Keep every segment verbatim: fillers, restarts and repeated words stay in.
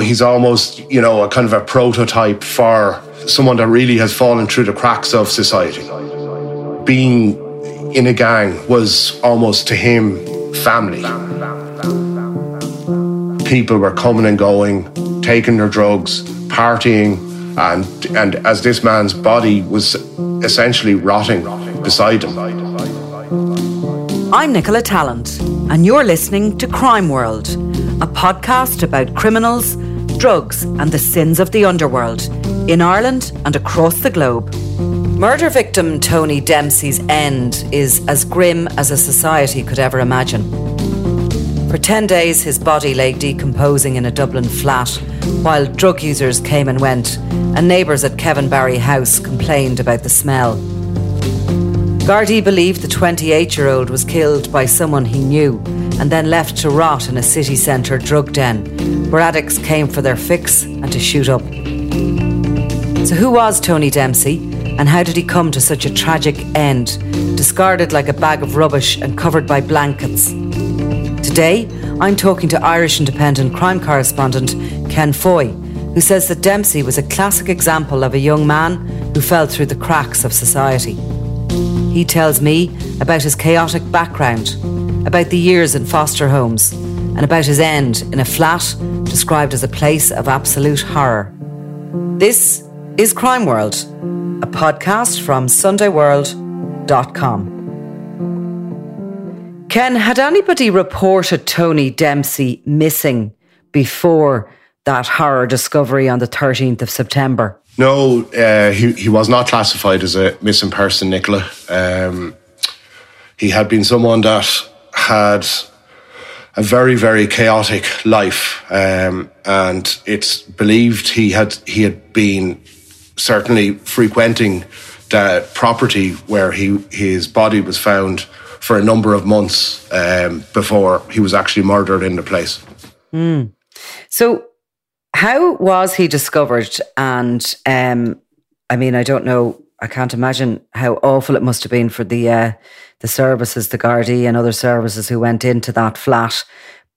He's almost, you know, a kind of a prototype for someone that really has fallen through the cracks of society. Being in a gang was almost to him family. People were coming and going, taking their drugs, partying, and and as this man's body was essentially rotting beside him. I'm Nicola Tallant, and you're listening to Crime World, a podcast about criminals, drugs and the sins of the underworld in Ireland and across the globe. Murder victim Tony Dempsey's end is as grim as a society could ever imagine. For ten days, his body lay decomposing in a Dublin flat while drug users came and went, and neighbours at Kevin Barry House complained about the smell. Gardaí believed the twenty-eight-year-old was killed by someone he knew and then left to rot in a city centre drug den, where addicts came for their fix and to shoot up. So who was Tony Dempsey, and how did he come to such a tragic end, discarded like a bag of rubbish and covered by blankets? Today, I'm talking to Irish Independent crime correspondent Ken Foy, who says that Dempsey was a classic example of a young man who fell through the cracks of society. He tells me about his chaotic background, about the years in foster homes, and about his end in a flat described as a place of absolute horror. This is Crime World, a podcast from sunday world dot com. Ken, had anybody reported Tony Dempsey missing before that horror discovery on the thirteenth of September? No, uh, he, he was not classified as a missing person, Nicola. Um, he had been someone that had a very, very chaotic life. Um, and it's believed he had he had been certainly frequenting the property where he his body was found for a number of months um, before he was actually murdered in the place. Mm. So how was he discovered? And um, I mean, I don't know, I can't imagine how awful it must have been for the uh, the services, the Gardaí and other services who went into that flat.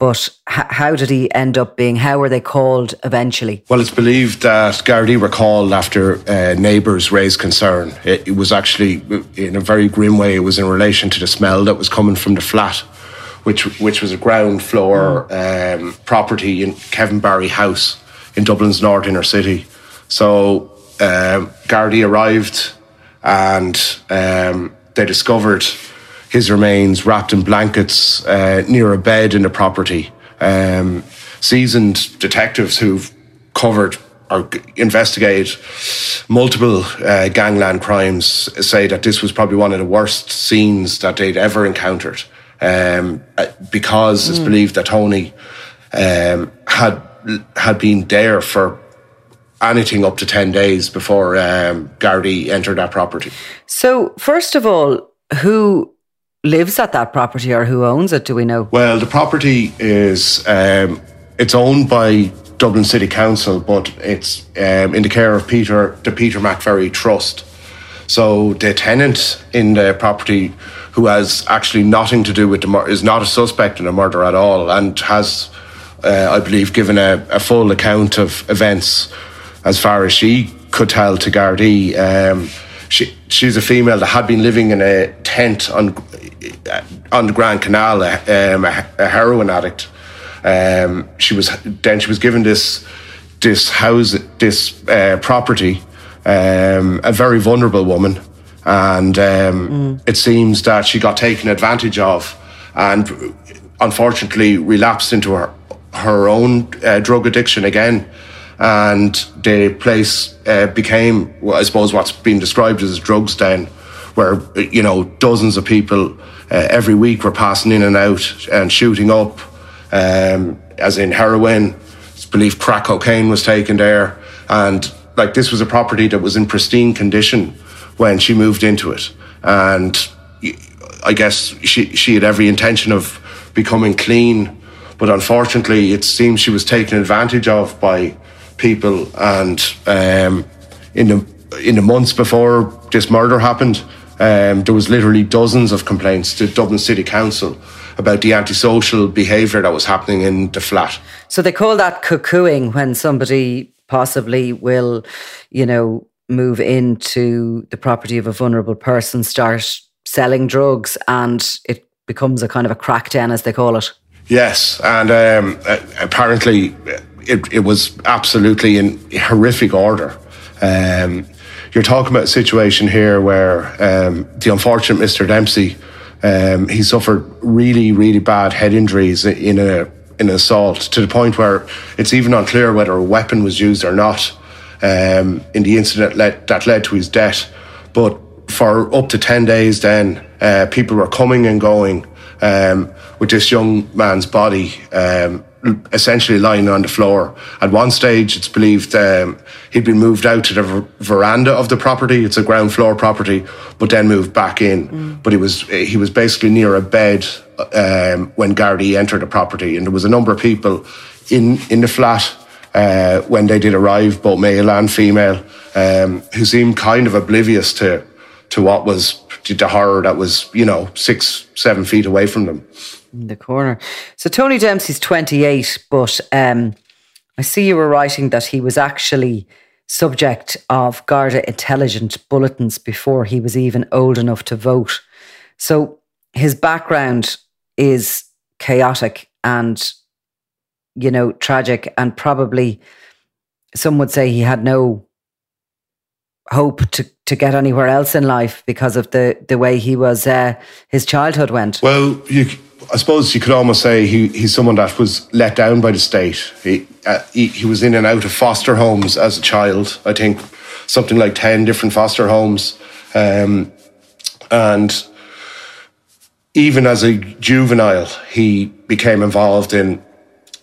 But h- how did he end up being, how were they called eventually? Well, it's believed that Gardaí were called after uh, neighbours raised concern. It, it was actually, in a very grim way, it was in relation to the smell that was coming from the flat, which which was a ground floor mm. um, property in Kevin Barry House in Dublin's north inner city. So um, Gardaí arrived and um, they discovered his remains wrapped in blankets uh, near a bed in the property. Um, seasoned detectives who've covered or investigated multiple uh, gangland crimes say that this was probably one of the worst scenes that they'd ever encountered, um, because mm. it's believed that Tony um, had had been there for anything up to ten days before um, Gardaí entered that property. So, first of all, who lives at that property or who owns it, do we know? Well, the property is, um, it's owned by Dublin City Council, but it's um, in the care of Peter, the Peter McVerry Trust. So the tenant in the property, who has actually nothing to do with the murder, is not a suspect in the murder at all, and has Uh, I believe, given a, a full account of events as far as she could tell to Gardaí. Um, she, she's a female that had been living in a tent on on the Grand Canal, um, a, a heroin addict. Um, she was then she was given this this house, this uh, property, um, a very vulnerable woman, and um, mm. it seems that she got taken advantage of, and unfortunately relapsed into her. her own uh, drug addiction again, and the place uh, became, well, I suppose, what's been described as a drugs den, where, you know, dozens of people uh, every week were passing in and out and shooting up, um, as in heroin. It's believed crack cocaine was taken there, and like this was a property that was in pristine condition when she moved into it, and I guess she she had every intention of becoming clean. But unfortunately, it seems she was taken advantage of by people. And um, in the in the months before this murder happened, um, there was literally dozens of complaints to Dublin City Council about the antisocial behaviour that was happening in the flat. So they call that cuckooing, when somebody possibly will, you know, move into the property of a vulnerable person, start selling drugs, and it becomes a kind of a crackdown, as they call it. Yes, and um, apparently it, it was absolutely in horrific order. Um, you're talking about a situation here where um, the unfortunate Mister Dempsey, um, he suffered really, really bad head injuries in a in an assault, to the point where it's even unclear whether a weapon was used or not um, in the incident let, that led to his death. But for up to ten days then, uh, people were coming and going um, with this young man's body um essentially lying on the floor. At one stage, it's believed um, he'd been moved out to the ver- veranda of the property. It's a ground floor property, but then moved back in. Mm. But he was he was basically near a bed um, when Gardaí entered the property, and there was a number of people in, in the flat uh, when they did arrive, both male and female, um, who seemed kind of oblivious to to what was the horror that was, you know, six, seven feet away from them. In the corner. So Tony Dempsey's twenty-eight, but um, I see you were writing that he was actually subject of Garda intelligence bulletins before he was even old enough to vote. So his background is chaotic and, you know, tragic, and probably some would say he had no hope to, to get anywhere else in life because of the, the way he was, uh, his childhood went. Well, you... I suppose you could almost say he, he's someone that was let down by the state. He, uh, he he was in and out of foster homes as a child. I think something like ten different foster homes. Um, and even as a juvenile, he became involved in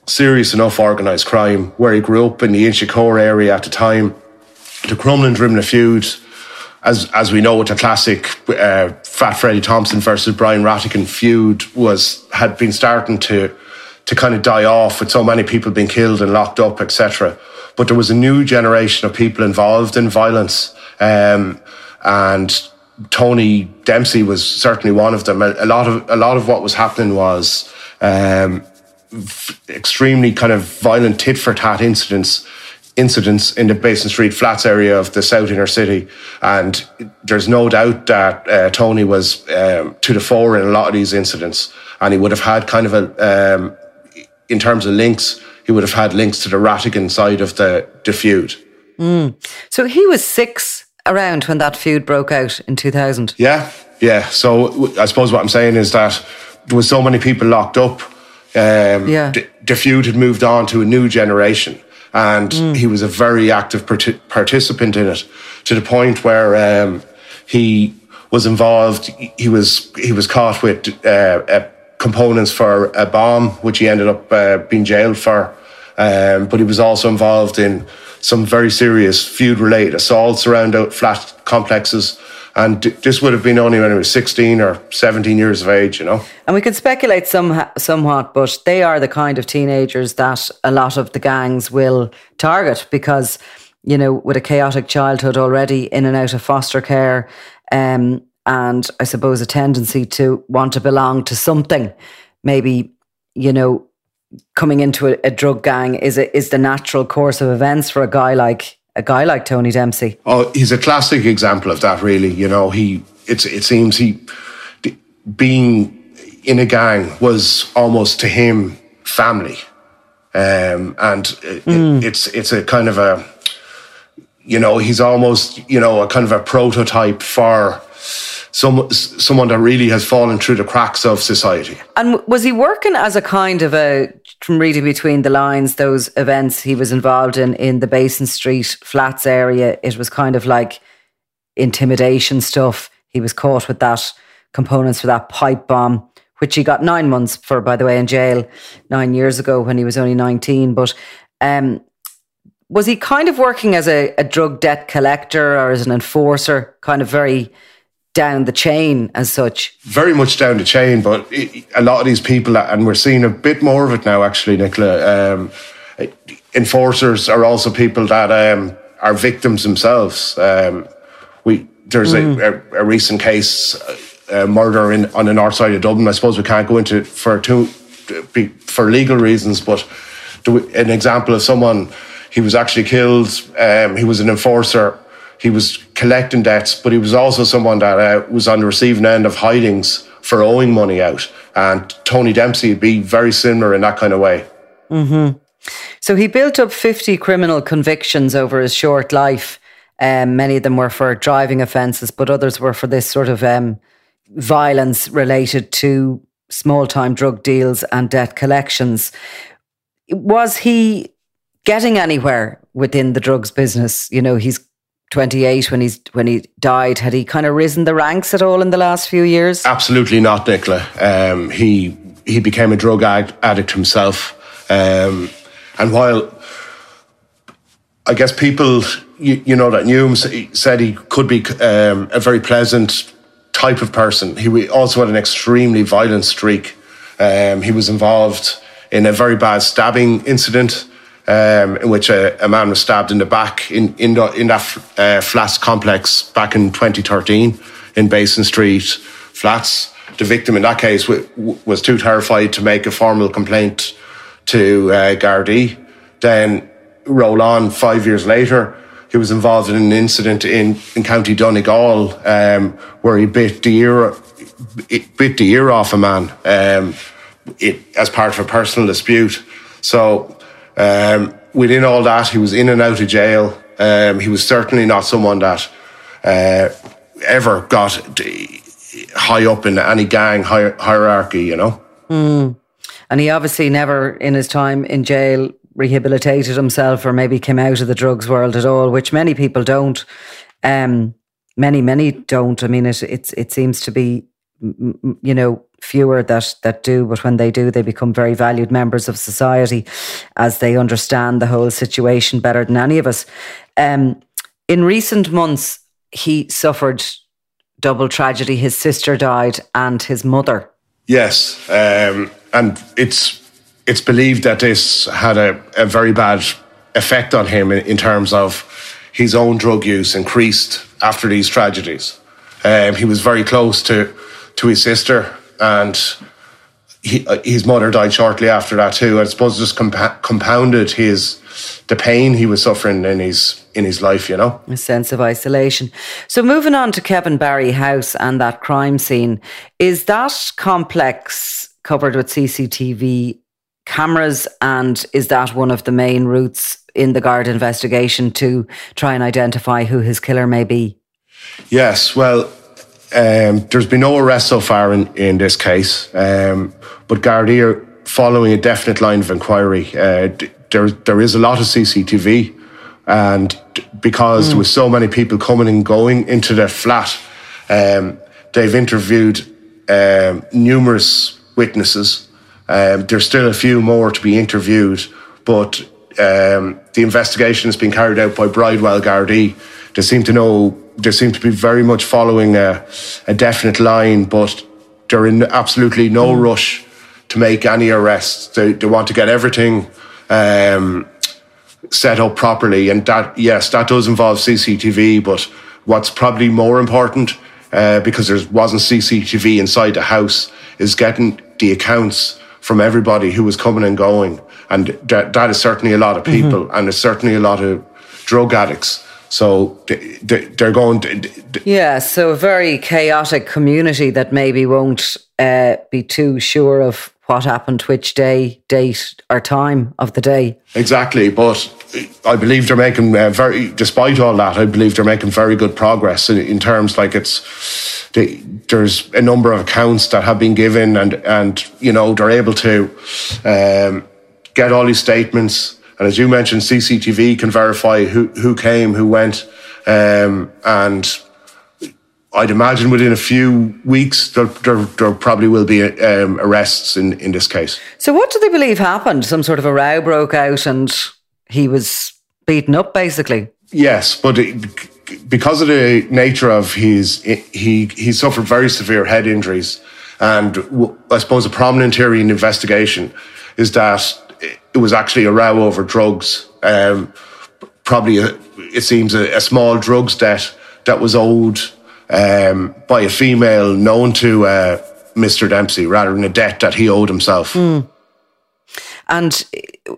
serious enough organised crime, where he grew up in the Inchicore area at the time. The Crumlin Drimnagh feud, As as we know, with the classic uh, Fat Freddy Thompson versus Brian Rattigan feud, was had been starting to to kind of die off, with so many people being killed and locked up, et cetera. But there was a new generation of people involved in violence, um, and Tony Dempsey was certainly one of them. A, a lot of a lot of what was happening was um, f- extremely kind of violent tit for tat incidents. incidents in the Basin Street Flats area of the South Inner City, and there's no doubt that uh, Tony was um, to the fore in a lot of these incidents, and he would have had kind of a, um, in terms of links, he would have had links to the Rattigan side of the, the feud. Mm. So he was six around when that feud broke out in two thousand? Yeah, yeah. So I suppose what I'm saying is that there were so many people locked up, um, yeah. the, the feud had moved on to a new generation. And mm. he was a very active part- participant in it, to the point where um, he was involved. He was he was caught with uh, uh, components for a bomb, which he ended up uh, being jailed for. Um, but he was also involved in some very serious feud-related assaults around out flat complexes. And this would have been only when he was sixteen or seventeen years of age, you know. And we can speculate some, somewhat, but they are the kind of teenagers that a lot of the gangs will target because, you know, with a chaotic childhood already, in and out of foster care, um, and I suppose a tendency to want to belong to something. Maybe, you know, coming into a, a drug gang is a, is the natural course of events for a guy like... A guy like Tony Dempsey. Oh, he's a classic example of that, really. You know, he it's it seems he being in a gang was almost to him family, um, and it, mm. it's it's a kind of a, you know, he's almost, you know, a kind of a prototype for some someone that really has fallen through the cracks of society. And was he working as a kind of a, from reading between the lines, those events he was involved in in the Basin Street Flats area, it was kind of like intimidation stuff. He was caught with that, components for that pipe bomb, which he got nine months for, by the way, in jail nine years ago when he was only nineteen. But um, was he kind of working as a, a drug debt collector or as an enforcer, kind of very... down the chain as such? Very much down the chain, but a lot of these people, and we're seeing a bit more of it now actually, Nicola, um, enforcers are also people that um, are victims themselves. Um, we There's mm. a, a, a recent case uh, murder in, on the north side of Dublin. I suppose we can't go into for two, for legal reasons, but an example of someone, he was actually killed, um, he was an enforcer, he was collecting debts, but he was also someone that uh, was on the receiving end of hidings for owing money out. And Tony Dempsey would be very similar in that kind of way. Mm-hmm. So he built up fifty criminal convictions over his short life. Um, many of them were for driving offences, but others were for this sort of um, violence related to small-time drug deals and debt collections. Was he getting anywhere within the drugs business? You know, he's twenty-eight when he's when he died. Had he kind of risen the ranks at all in the last few years? Absolutely not, Nicola. Um, he he became a drug ad- addict himself. Um, and while I guess people, you, you know, that knew him said he could be um, a very pleasant type of person, he also had an extremely violent streak. Um, he was involved in a very bad stabbing incident um, in which a, a man was stabbed in the back in, in, the, in that uh, flats complex back in twenty thirteen in Basin Street Flats. The victim in that case w- w- was too terrified to make a formal complaint to uh, Gardaí. Then roll on five years later, he was involved in an incident in, in County Donegal um, where he bit the ear bit the ear off a man um, it, as part of a personal dispute. So um, within all that, he was in and out of jail. Um, he was certainly not someone that uh, ever got high up in any gang hi- hierarchy, you know. Mm. And he obviously never, in his time in jail, rehabilitated himself or maybe came out of the drugs world at all, which many people don't. Um, many, many don't. I mean, it, it, it seems to be, you know, fewer that, that do, but when they do, they become very valued members of society as they understand the whole situation better than any of us. Um, in recent months, he suffered double tragedy. His sister died and his mother. Yes, um, and it's it's believed that this had a, a very bad effect on him in, in terms of his own drug use increased after these tragedies. Um, he was very close to, to his sister, and he, his mother died shortly after that too. I suppose it just compa- compounded his the pain he was suffering in his in his life, you know. A sense of isolation. So moving on to Kevin Barry House and that crime scene, is that complex covered with C C T V cameras, and is that one of the main routes in the Garda investigation to try and identify who his killer may be? Yes, well, um, there's been no arrest so far in, in this case, um, but Garda are following a definite line of inquiry. Uh, there, there is a lot of C C T V, and because mm. there was so many people coming and going into their flat, um, they've interviewed um, numerous witnesses. Um, there's still a few more to be interviewed, but um, the investigation has been carried out by Bridewell Gardaí. They seem to know, they seem to be very much following a, a definite line, but they're in absolutely no mm. rush to make any arrests. They, they want to get everything um, set up properly, and that, yes, that does involve C C T V, but what's probably more important, uh, because there wasn't C C T V inside the house, is getting the accounts from everybody who was coming and going. And that, that is certainly a lot of people, mm-hmm. and it's certainly a lot of drug addicts. So they, they, they're going... To, they, yeah, so a very chaotic community that maybe won't uh, be too sure of what happened, which day, date or time of the day. Exactly, but I believe they're making uh, very... Despite all that, I believe they're making very good progress in, in terms like it's... They, there's a number of accounts that have been given, and, and you know, they're able to um, get all these statements. And as you mentioned, C C T V can verify who, who came, who went. Um, and I'd imagine within a few weeks, there, there, there probably will be um, arrests in, in this case. So what do they believe happened? Some sort of a row broke out and he was beaten up, basically. Yes, but... It, Because of the nature of his, he he suffered very severe head injuries, and I suppose a prominent theory in the investigation is that it was actually a row over drugs. Um, probably, a, it seems a, a small drugs debt that was owed um, by a female known to uh, Mister Dempsey, rather than a debt that he owed himself. Mm. And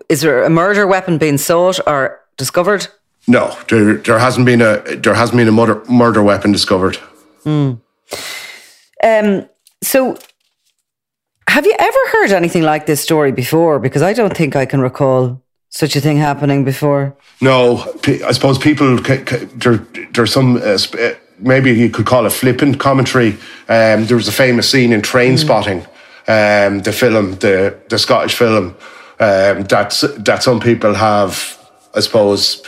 is there a murder weapon being sought or discovered? No, there there hasn't been a there hasn't been a murder murder weapon discovered. Mm. Um. So, have you ever heard anything like this story before? Because I don't think I can recall such a thing happening before. No, I suppose people there there's some uh, maybe you could call it flippant commentary. Um, there was a famous scene in Trainspotting, mm. um, the film, the the Scottish film, um, that's that some people have, I suppose.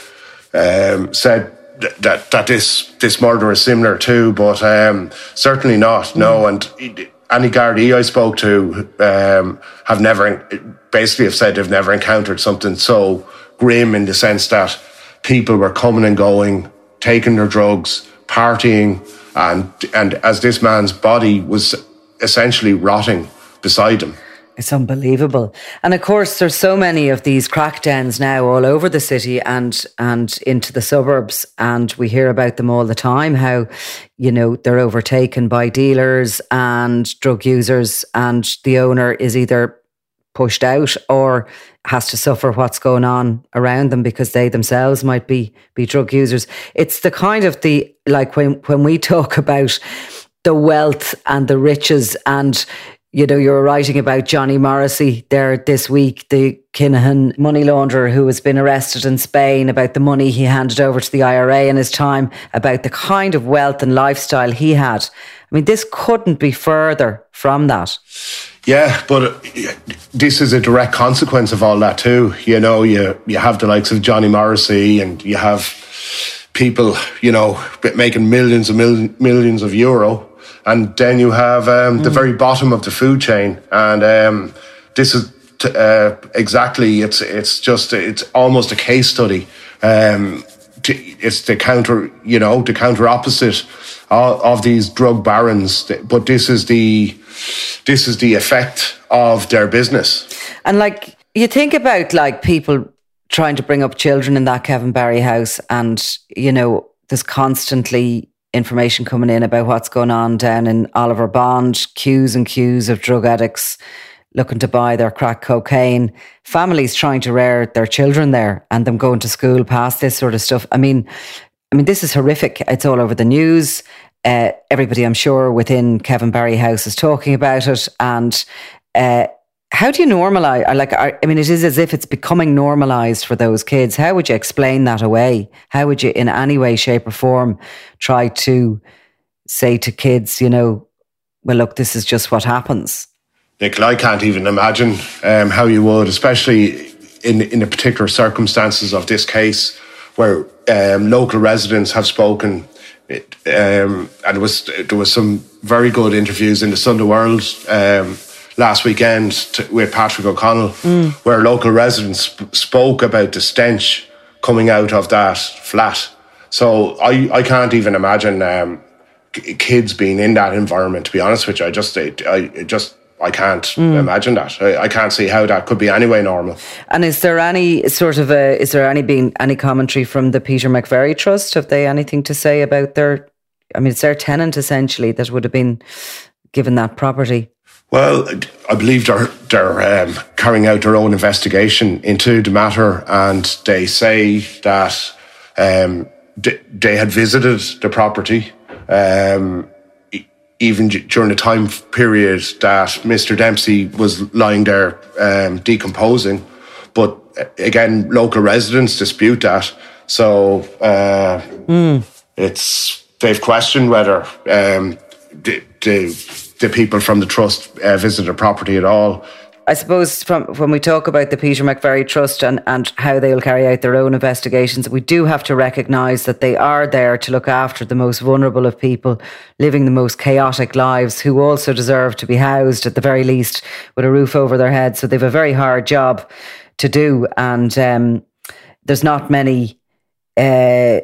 Um, said that that this this murder is similar to, but um, certainly not. No, and any Gardaí I spoke to um, have never, basically have said they've never encountered something so grim, in the sense that people were coming and going, taking their drugs, partying, and and as this man's body was essentially rotting beside him. It's unbelievable. And of course, there's so many of these crack dens now all over the city and and into the suburbs. And we hear about them all the time, how, you know, they're overtaken by dealers and drug users, and the owner is either pushed out or has to suffer what's going on around them because they themselves might be be drug users. It's the kind of the, like when, when we talk about the wealth and the riches, and you know, you're writing about Johnny Morrissey there this week, the Kinnahan money launderer who has been arrested in Spain, about the money he handed over to the I R A in his time, about the kind of wealth and lifestyle he had. I mean, this couldn't be further from that. Yeah, but this is a direct consequence of all that too. You know, you, you have the likes of Johnny Morrissey, and you have people, you know, making millions and million, millions of euro. And then you have um, the mm. very bottom of the food chain, and um, this is t- uh, exactly. It's it's just it's almost a case study. Um, t- it's the counter, you know, the counter opposite of, of these drug barons. But this is the this is the effect of their business. And like you think about, like people trying to bring up children in that Kevin Barry house, and you know, there's constantly information coming in about what's going on down in Oliver Bond, queues and queues of drug addicts looking to buy their crack cocaine, families trying to rear their children there and them going to school past this sort of stuff. I mean, I mean, this is horrific. It's all over the news. Uh, everybody, I'm sure, within Kevin Barry House is talking about it. And uh, how do you normalise? Like, I mean, it is as if it's becoming normalised for those kids. How would you explain that away? How would you, in any way, shape or form, try to say to kids, you know, well, look, this is just what happens? Nicola, I can't even imagine um, how you would, especially in, in the particular circumstances of this case, where um, local residents have spoken. It, um, and it was, there was some very good interviews in the Sunday World um last weekend to, with Patrick O'Connell, mm. where local residents sp- spoke about the stench coming out of that flat. So I, I can't even imagine um, c- kids being in that environment, to be honest with you. I just, I, I just, I can't mm. imagine that. I, I can't see how that could be anyway normal. And is there any sort of a, is there any been any commentary from the Peter McVerry Trust? Have they anything to say about their, I mean, it's their tenant essentially that would have been given that property? Well, I believe they're, they're um, carrying out their own investigation into the matter, and they say that um, d- they had visited the property um, e- even d- during the time period that Mister Dempsey was lying there um, decomposing. But again, local residents dispute that. So uh, mm. it's they've questioned whether um, the... the the people from the Trust uh, visited the property at all. I suppose from when we talk about the Peter McVerry Trust and, and how they'll carry out their own investigations, we do have to recognise that they are there to look after the most vulnerable of people, living the most chaotic lives, who also deserve to be housed at the very least with a roof over their head. So they have a very hard job to do. And um, there's not many... Uh,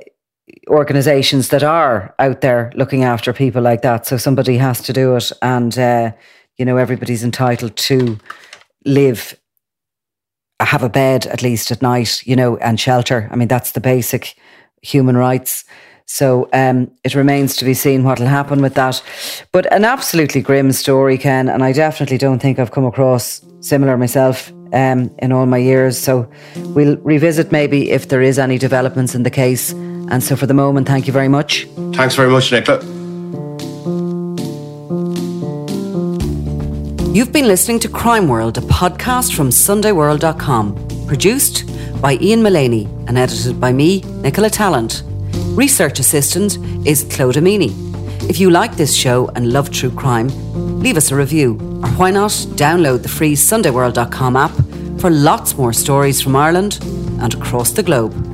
organisations that are out there looking after people like that. So somebody has to do it, and uh, you know, everybody's entitled to live, have a bed at least at night, you know, and shelter. I mean, that's the basic human rights. So um, it remains to be seen what will happen with that. But an absolutely grim story, Ken, and I definitely don't think I've come across similar myself um, in all my years. So we'll revisit maybe if there is any developments in the case. And so for the moment, thank you very much. Thanks very much, Nicola. You've been listening to Crime World, a podcast from sunday world dot com, produced by Ian Mullaney and edited by me, Nicola Tallant. Research assistant is Claude Amini. If you like this show and love true crime, leave us a review, or why not download the free sunday world dot com app for lots more stories from Ireland and across the globe.